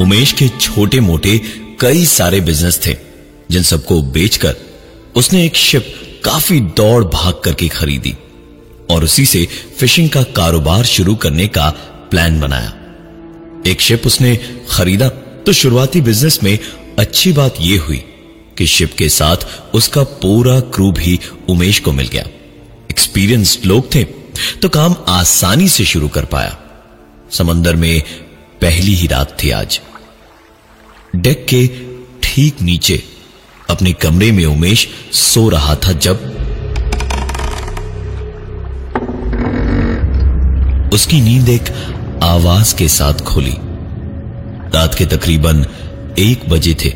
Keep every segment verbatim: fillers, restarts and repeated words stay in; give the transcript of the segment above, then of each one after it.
उमेश के छोटे मोटे कई सारे बिजनेस थे जिन सबको बेचकर उसने एक शिप काफी दौड़ भाग करके खरीदी और उसी से फिशिंग का कारोबार शुरू करने का प्लान बनाया। एक शिप उसने खरीदा तो शुरुआती बिजनेस में अच्छी बात यह हुई कि शिप के साथ उसका पूरा क्रू भी उमेश को मिल गया। एक्सपीरियंस्ड लोग थे तो काम आसानी से शुरू कर पाया। समंदर में पहली ही रात थी आज। डेक के ठीक नीचे अपने कमरे में उमेश सो रहा था जब उसकी नींद एक आवाज के साथ खुली। रात के तकरीबन एक बजे थे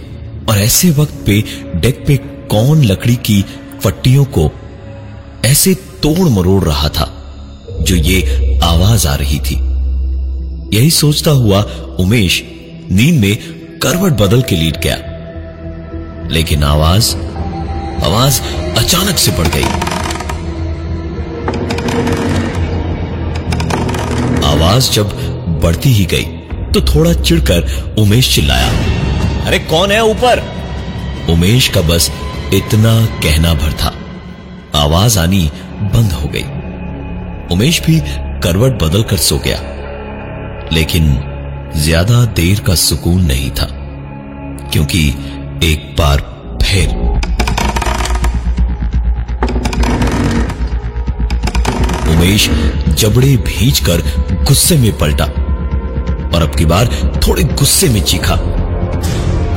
और ऐसे वक्त पे डेक पे कौन लकड़ी की पट्टियों को ऐसे तोड़ मरोड़ रहा था जो ये आवाज आ रही थी। यही सोचता हुआ उमेश नींद में करवट बदल के लेट गया, लेकिन आवाज आवाज अचानक से बढ़ गई। आवाज जब बढ़ती ही गई तो थोड़ा चिढ़कर उमेश चिल्लाया, अरे कौन है ऊपर? उमेश का बस इतना कहना भर था। आवाज आनी बंद हो गई। उमेश भी करवट बदल कर सो गया, लेकिन ज्यादा देर का सुकून नहीं था, क्योंकि एक बार फिर उमेश जबड़े भींचकर गुस्से में पलटा और अब की बार थोड़े गुस्से में चीखा,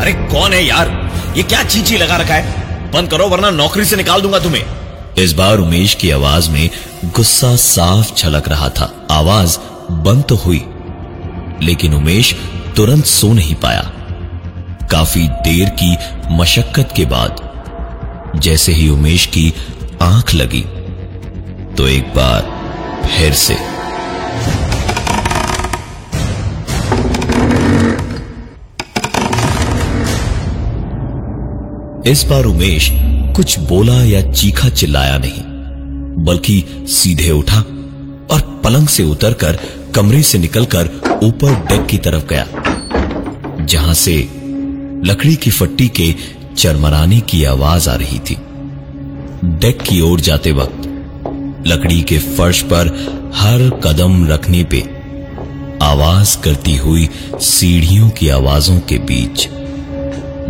अरे कौन है यार? ये क्या चींची लगा रखा है? बंद करो वरना नौकरी से निकाल दूंगा तुम्हें। इस बार उमेश की आवाज में गुस्सा साफ झलक रहा था। आवाज बंद तो हुई, लेकिन उमेश तुरंत सो नहीं पाया। काफी देर की मशक्कत के बाद जैसे ही उमेश की आंख लगी तो एक बार फिर से इस बार उमेश कुछ बोला या चीखा चिल्लाया नहीं, बल्कि सीधे उठा और पलंग से उतरकर कमरे से निकलकर ऊपर डेक की तरफ गया, जहां से लकड़ी की फट्टी के चरमराने की आवाज आ रही थी। डेक की ओर जाते वक्त लकड़ी के फर्श पर हर कदम रखने पे आवाज करती हुई सीढ़ियों की आवाजों के बीच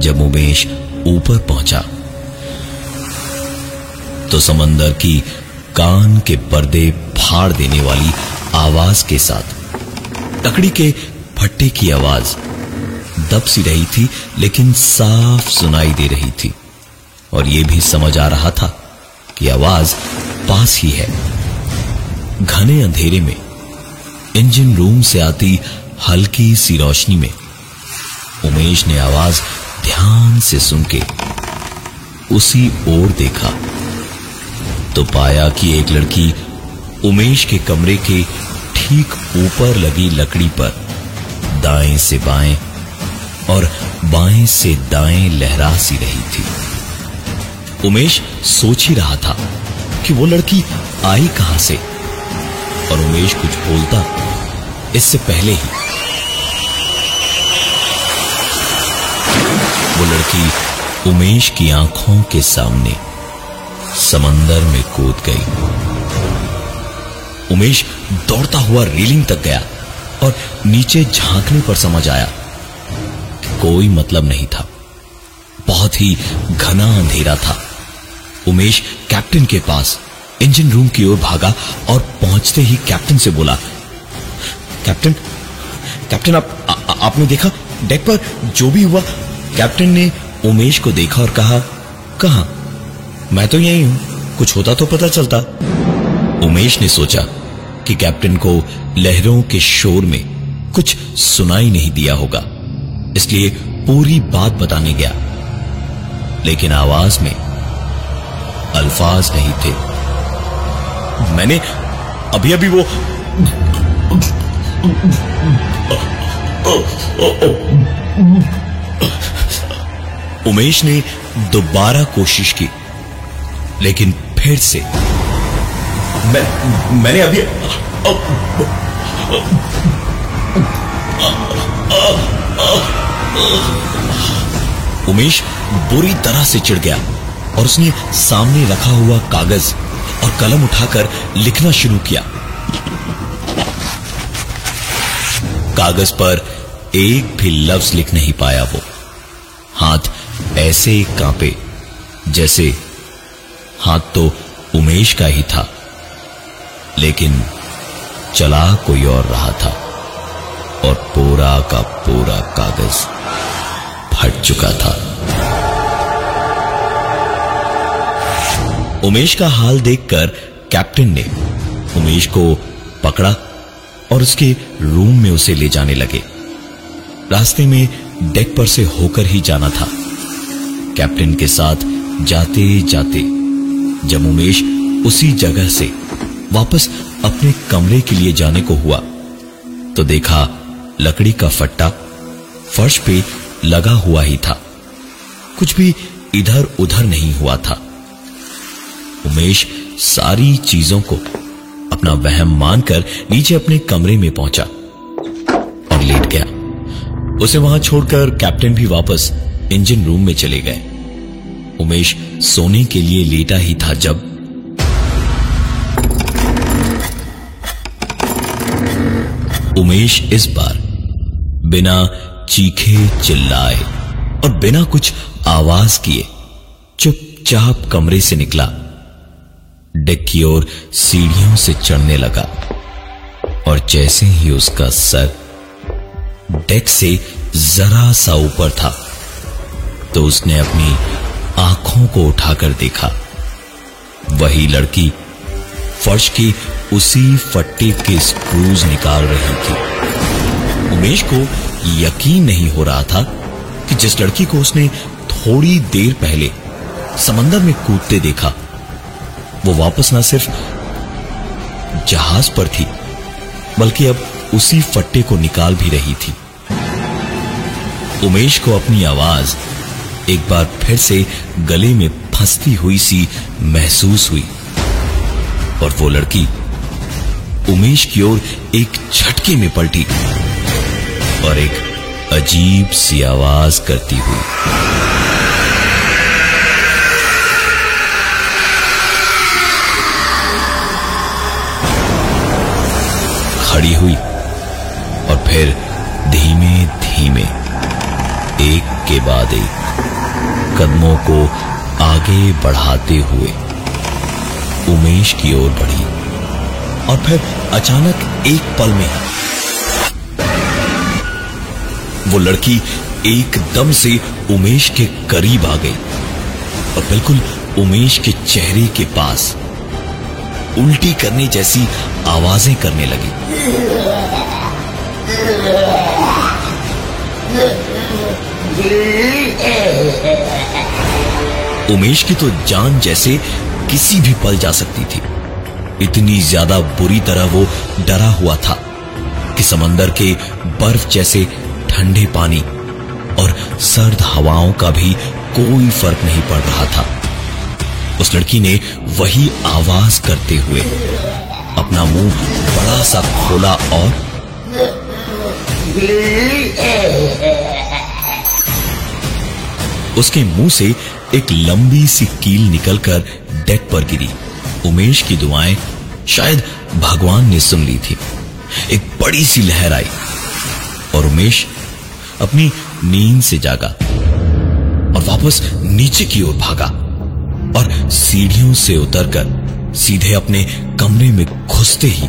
जब उमेश ऊपर पहुंचा तो समंदर की कान के पर्दे फाड़ देने वाली आवाज के साथ लकड़ी के फट्टे की आवाज दब सी रही थी, लेकिन साफ सुनाई दे रही थी। और यह भी समझ आ रहा था कि आवाज पास ही है। घने अंधेरे में इंजन रूम से आती हल्की सी रोशनी में उमेश ने आवाज ध्यान से सुन के उसी ओर देखा तो पाया कि एक लड़की उमेश के कमरे के ठीक ऊपर लगी लकड़ी पर दाएं से बाएं और बाएं से दाएं लहरा सी रही थी। उमेश सोच ही रहा था कि वो लड़की आई कहां से, और उमेश कुछ बोलता इससे पहले ही वो लड़की उमेश की आंखों के सामने समंदर में कूद गई। उमेश दौड़ता हुआ रेलिंग तक गया और नीचे झांकने पर समझ आया कोई मतलब नहीं था। बहुत ही घना अंधेरा था। उमेश कैप्टन के पास इंजन रूम की ओर भागा और पहुंचते ही कैप्टन से बोला, कैप्टन कैप्टन आप, आ, आ, आपने देखा डेक पर जो भी हुआ? कैप्टन ने उमेश को देखा और कहा, कहां? मैं तो यही हूं, कुछ होता तो पता चलता। उमेश ने सोचा कि कैप्टन को लहरों के शोर में कुछ सुनाई नहीं दिया होगा, इसलिए पूरी बात बताने गया, लेकिन आवाज में अल्फाज नहीं थे। मैंने अभी अभी वो उमेश ने दोबारा कोशिश की, लेकिन फिर से मैं मैंने अभी उमेश बुरी तरह से चिढ़ गया और उसने सामने रखा हुआ कागज और कलम उठाकर लिखना शुरू किया। कागज पर एक भी लफ्ज लिख नहीं पाया वो। हाथ ऐसे कांपे जैसे हाथ तो उमेश का ही था, लेकिन चला कोई और रहा था और पूरा का पूरा कागज फट चुका था। उमेश का हाल देखकर कैप्टन ने उमेश को पकड़ा और उसके रूम में उसे ले जाने लगे। रास्ते में डेक पर से होकर ही जाना था। कैप्टन के साथ जाते जाते जब उमेश उसी जगह से वापस अपने कमरे के लिए जाने को हुआ तो देखा लकड़ी का फट्टा फर्श पे लगा हुआ ही था, कुछ भी इधर उधर नहीं हुआ था। उमेश सारी चीजों को अपना वहम मानकर नीचे अपने कमरे में पहुंचा और लेट गया। उसे वहां छोड़कर कैप्टन भी वापस इंजन रूम में चले गए। उमेश सोने के लिए लेटा ही था जब उमेश इस बार बिना चीखे चिल्लाए और बिना कुछ आवाज किए चुपचाप कमरे से निकला। डेक की ओर सीढ़ियों से चढ़ने लगा और जैसे ही उसका सर डेक से जरा सा ऊपर था तो उसने अपनी आंखों को उठाकर देखा। वही लड़की फर्श की उसी फट्टे के स्क्रूज निकाल रही थी। उमेश को यकीन नहीं हो रहा था कि जिस लड़की को उसने थोड़ी देर पहले समंदर में कूदते देखा वो वापस ना सिर्फ जहाज पर थी बल्कि अब उसी फट्टे को निकाल भी रही थी। उमेश को अपनी आवाज एक बार फिर से गले में फंसती हुई सी महसूस हुई और वो लड़की उमेश की ओर एक झटके में पलटी और एक अजीब सी आवाज करती हुई खड़ी हुई और फिर धीमे धीमे एक के बाद एक कदमों को आगे बढ़ाते हुए उमेश की ओर बढ़ी और फिर अचानक एक पल में वो लड़की एकदम से उमेश के करीब आ गई और बिल्कुल उमेश के चेहरे के पास उल्टी करने जैसी आवाजें करने लगी। उमेश की तो जान जैसे किसी भी पल जा सकती थी। इतनी ज्यादा बुरी तरह वो डरा हुआ था कि समंदर के बर्फ जैसे ठंडे पानी और सर्द हवाओं का भी कोई फर्क नहीं पड़ रहा था। उस लड़की ने वही आवाज करते हुए अपना मुंह बड़ा सा खोला और उसके मुंह से एक लंबी सी कील निकलकर डेक पर गिरी। उमेश की दुआएं शायद भगवान ने सुन ली थी। एक बड़ी सी लहर आई और उमेश अपनी नींद से जागा और वापस नीचे की ओर भागा और सीढ़ियों से उतरकर सीधे अपने कमरे में घुसते ही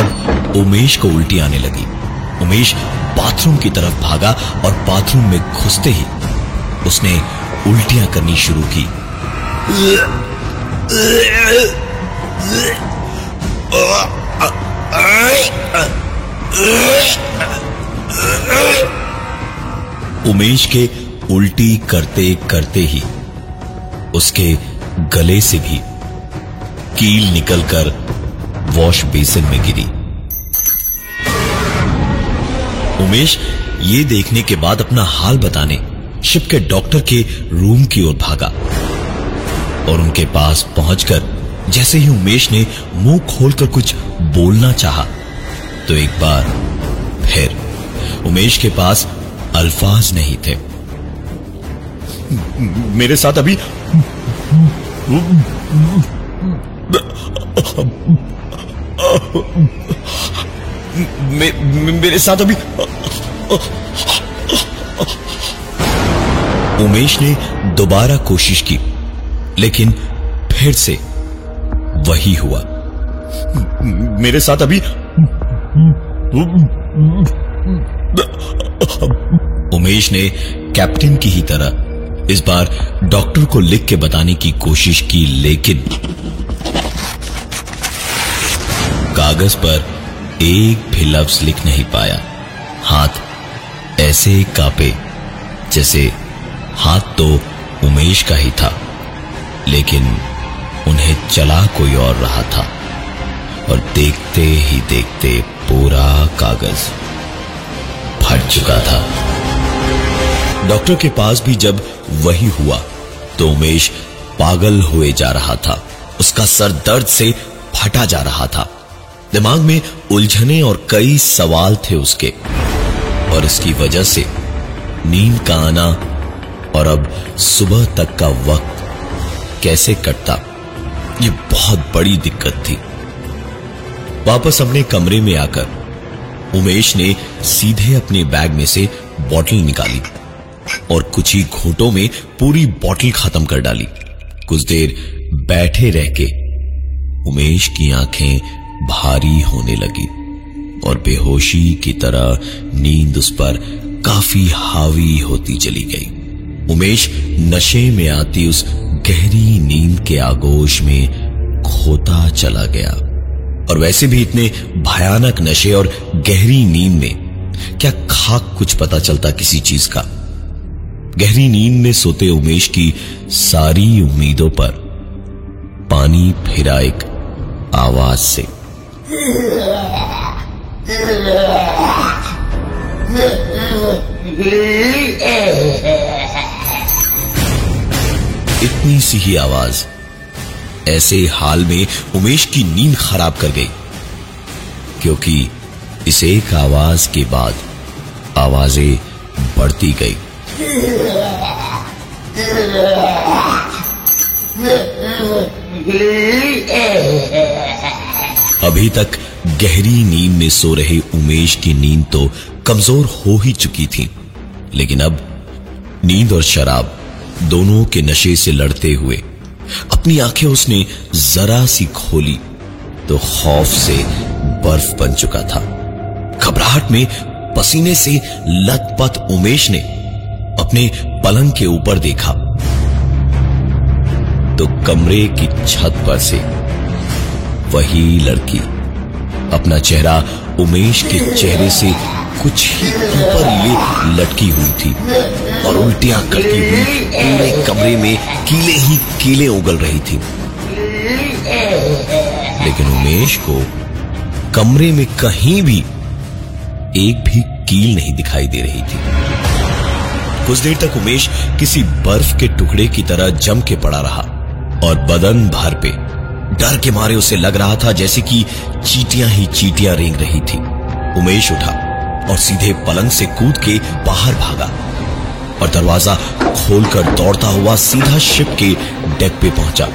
अब उमेश को उल्टी आने लगी। उमेश बाथरूम की तरफ भागा और बाथरूम में घुसते ही उसने उल्टियां करनी शुरू की। उमेश के उल्टी करते करते ही उसके गले से भी कील निकलकर वॉश बेसिन में गिरी। उमेश ये देखने के बाद अपना हाल बताने शिप के डॉक्टर के रूम की ओर भागा और उनके पास पहुंचकर जैसे ही उमेश ने मुंह खोलकर कुछ बोलना चाहा तो एक बार फिर उमेश के पास अल्फाज नहीं थे। मेरे साथ अभी मे, मेरे साथ अभी उमेश ने दोबारा कोशिश की, लेकिन फिर से वही हुआ। मेरे साथ अभी उमेश ने कैप्टन की ही तरह इस बार डॉक्टर को लिख के बताने की कोशिश की, लेकिन कागज पर एक भी लफ्ज लिख नहीं पाया। हाथ ऐसे कांपे जैसे हाथ तो उमेश का ही था, लेकिन उन्हें चला कोई और रहा था। और देखते ही देखते पूरा कागज फट चुका था। डॉक्टर के पास भी जब वही हुआ तो उमेश पागल हुए जा रहा था। उसका सर दर्द से फटा जा रहा था। दिमाग में उलझने और कई सवाल थे उसके, और इसकी वजह से नींद का आना और अब सुबह तक का वक्त कैसे कटता, ये बहुत बड़ी दिक्कत थी। वापस अपने कमरे में आकर उमेश ने सीधे अपने बैग में से बोतल निकाली और कुछ ही घूंटों में पूरी बोतल खत्म कर डाली। कुछ देर बैठे रह के उमेश की आंखें भारी होने लगी और बेहोशी की तरह नींद उस पर काफी हावी होती चली गई। उमेश नशे में आती उस गहरी नींद के आगोश में खोता चला गया। और वैसे भी इतने भयानक नशे और गहरी नींद में क्या खाक कुछ पता चलता किसी चीज का। गहरी नींद में सोते उमेश की सारी उम्मीदों पर पानी फिरा एक आवाज से। इतनी सी ही आवाज ऐसे हाल में उमेश की नींद खराब कर गई, क्योंकि इस एक आवाज के बाद आवाजें बढ़ती गई। अभी तक गहरी नींद में सो रहे उमेश की नींद तो कमजोर हो ही चुकी थी, लेकिन अब नींद और शराब दोनों के नशे से लड़ते हुए अपनी आंखें उसने जरा सी खोली तो खौफ से बर्फ बन चुका था। घबराहट में पसीने से लथपथ उमेश ने अपने पलंग के ऊपर देखा तो कमरे की छत पर से वही लड़की अपना चेहरा उमेश के चेहरे से कुछ ही ऊपर ले लटकी हुई थी और उल्टियां करती हुई पूरे कमरे में कीले ही कीले उगल रही थी। लेकिन उमेश को कमरे में कहीं भी एक भी कील नहीं दिखाई दे रही थी। कुछ देर तक उमेश किसी बर्फ के टुकड़े की तरह जम के पड़ा रहा और बदन भार पे डर के मारे उसे लग रहा था जैसे कि चींटियां ही चींटियां रेंग रही थी। उमेश उठा और सीधे पलंग से कूद के बाहर भागा और दरवाजा खोलकर दौड़ता हुआ सीधा शिप के डेक पे पहुंचा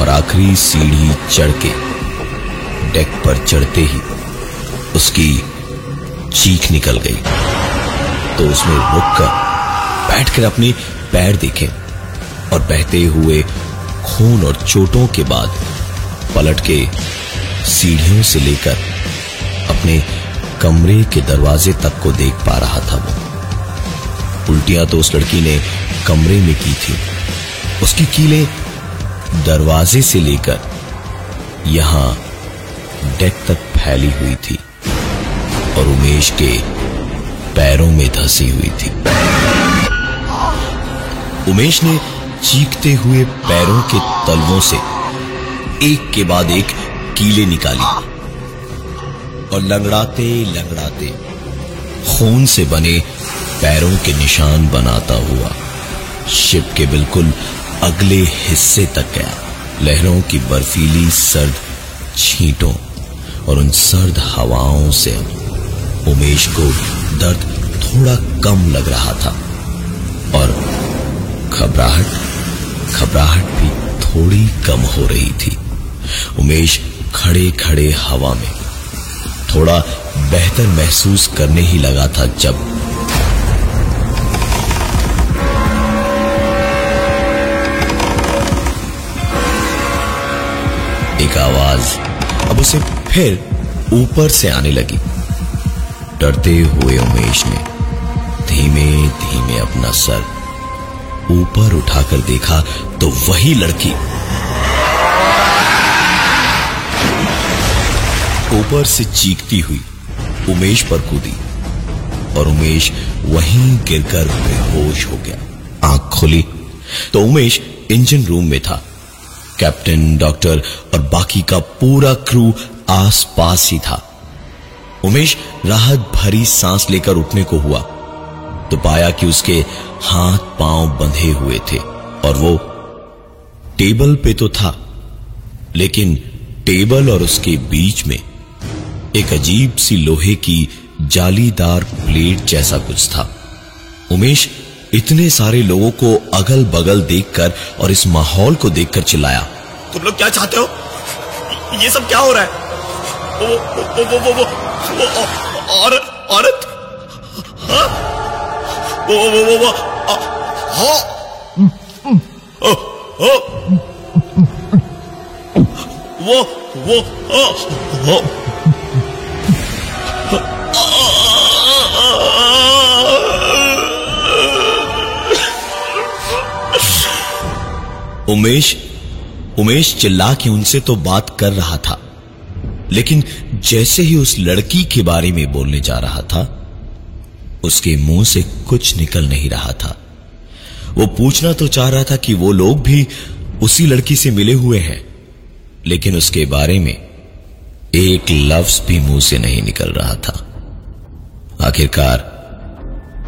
और आखिरी सीढ़ी चढ़ के डेक पर चढ़ते ही उसकी चीख निकल गई तो उसने रुककर बैठकर अपने पैर देखे और बहते हुए खून और चोटों के बाद पलट के सीढ़ियों से लेकर अपने कमरे के दरवाजे तक को देख पा रहा था वो। उल्टियां तो उस लड़की ने कमरे में की थी, उसकी कीलें दरवाजे से लेकर यहां डेक तक फैली हुई थी और उमेश के पैरों में धंसी हुई थी। उमेश ने चीखते हुए पैरों के तलवों से एक के बाद एक कीले निकाली और लंगड़ाते लंगड़ाते खून से बने पैरों के निशान बनाता हुआ शिप के बिल्कुल अगले हिस्से तक गया। लहरों की बर्फीली सर्द छींटों और उन सर्द हवाओं से उमेश को दर्द थोड़ा कम लग रहा था और घबराहट घबराहट भी थोड़ी कम हो रही थी। उमेश खड़े खड़े हवा में थोड़ा बेहतर महसूस करने ही लगा था जब एक आवाज अब उसे फिर ऊपर से आने लगी। डरते हुए उमेश ने धीमे धीमे अपना सर ऊपर उठाकर देखा तो वही लड़की ऊपर से चीखती हुई उमेश पर कूदी और उमेश वहीं गिरकर बेहोश हो गया। आंख खुली तो उमेश इंजन रूम में था। कैप्टन, डॉक्टर और बाकी का पूरा क्रू आसपास ही था। उमेश राहत भरी सांस लेकर उठने को हुआ तो पाया कि उसके हाथ पांव बंधे हुए थे और वो टेबल पे तो था लेकिन टेबल और उसके बीच में एक अजीब सी लोहे की जालीदार प्लेट जैसा कुछ था। उमेश इतने सारे लोगों को अगल बगल देखकर और इस माहौल को देखकर चिल्लाया, तुम लोग क्या चाहते हो? ये सब क्या हो रहा है? वो वो वो वो, वो, वो और, औरत हाँ? वो वो वो, वो आ, हाँ? ओ, ओ, वो वो ओ, ओ, उमेश उमेश चिल्ला के उनसे तो बात कर रहा था लेकिन जैसे ही उस लड़की के बारे में बोलने जा रहा था उसके मुंह से कुछ निकल नहीं रहा था। वो पूछना तो चाह रहा था कि वो लोग भी उसी लड़की से मिले हुए हैं लेकिन उसके बारे में एक लफ्ज भी मुंह से नहीं निकल रहा था। आखिरकार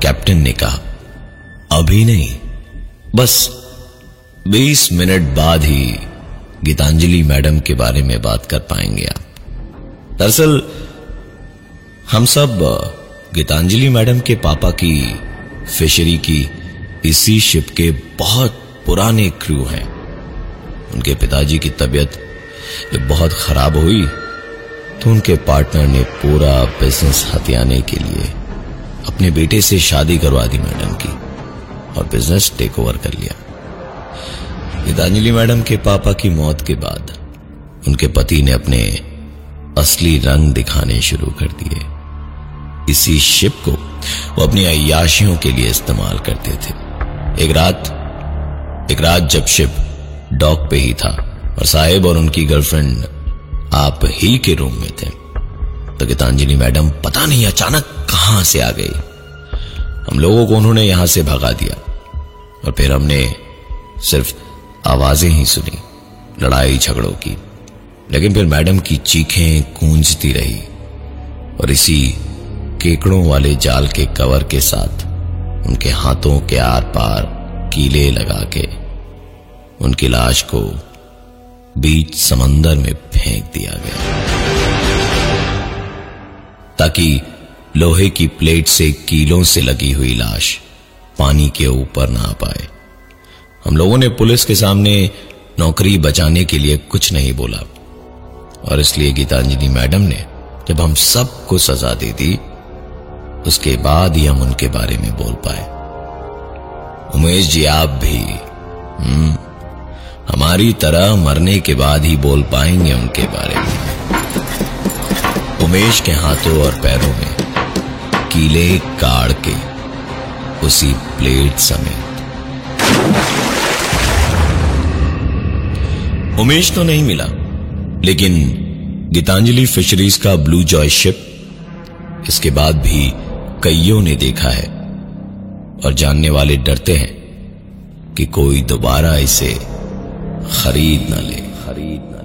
कैप्टन ने कहा, अभी नहीं, बस बीस मिनट बाद ही गीतांजलि मैडम के बारे में बात कर पाएंगे आप। दरअसल हम सब गीतांजलि मैडम के पापा की फिशरी की इसी शिप के बहुत पुराने क्रू हैं। उनके पिताजी की तबीयत जब बहुत खराब हुई तो उनके पार्टनर ने पूरा बिजनेस हथियाने के लिए अपने बेटे से शादी करवा दी मैडम की और बिजनेस टेक ओवर कर लिया। गीतांजलि मैडम के पापा की मौत के बाद उनके पति ने अपने असली रंग दिखाने शुरू कर दिए। इसी शिप को वो अपनी अय्याशियों के लिए इस्तेमाल करते थे। एक रात एक रात जब शिप डॉक पे ही था और साहेब और उनकी गर्लफ्रेंड आप ही के रूम में थे तो गीतांजलि मैडम पता नहीं अचानक कहां से आ गई। हम लोगों को उन्होंने यहां से भगा दिया और फिर हमने सिर्फ आवाजें ही सुनी लड़ाई झगड़ों की, लेकिन फिर मैडम की चीखें गूंजती रही और इसी केकड़ों वाले जाल के कवर के साथ उनके हाथों के आर पार कीले लगा के उनकी लाश को बीच समंदर में फेंक दिया गया ताकि लोहे की प्लेट से कीलों से लगी हुई लाश पानी के ऊपर ना आ पाए। हम लोगों ने पुलिस के सामने नौकरी बचाने के लिए कुछ नहीं बोला और इसलिए गीतांजलि मैडम ने जब हम सबको सजा दे दी उसके बाद ही हम उनके बारे में बोल पाए। उमेश जी आप भी हम्म हमारी तरह मरने के बाद ही बोल पाएंगे उनके बारे में। उमेश के हाथों और पैरों में कीले काढ़ के उसी प्लेट समेत उमेश तो नहीं मिला लेकिन गीतांजलि फिशरीज का ब्लू जॉय शिप इसके बाद भी कईयों ने देखा है और जानने वाले डरते हैं कि कोई दोबारा इसे खरीद ना ले खरीद ना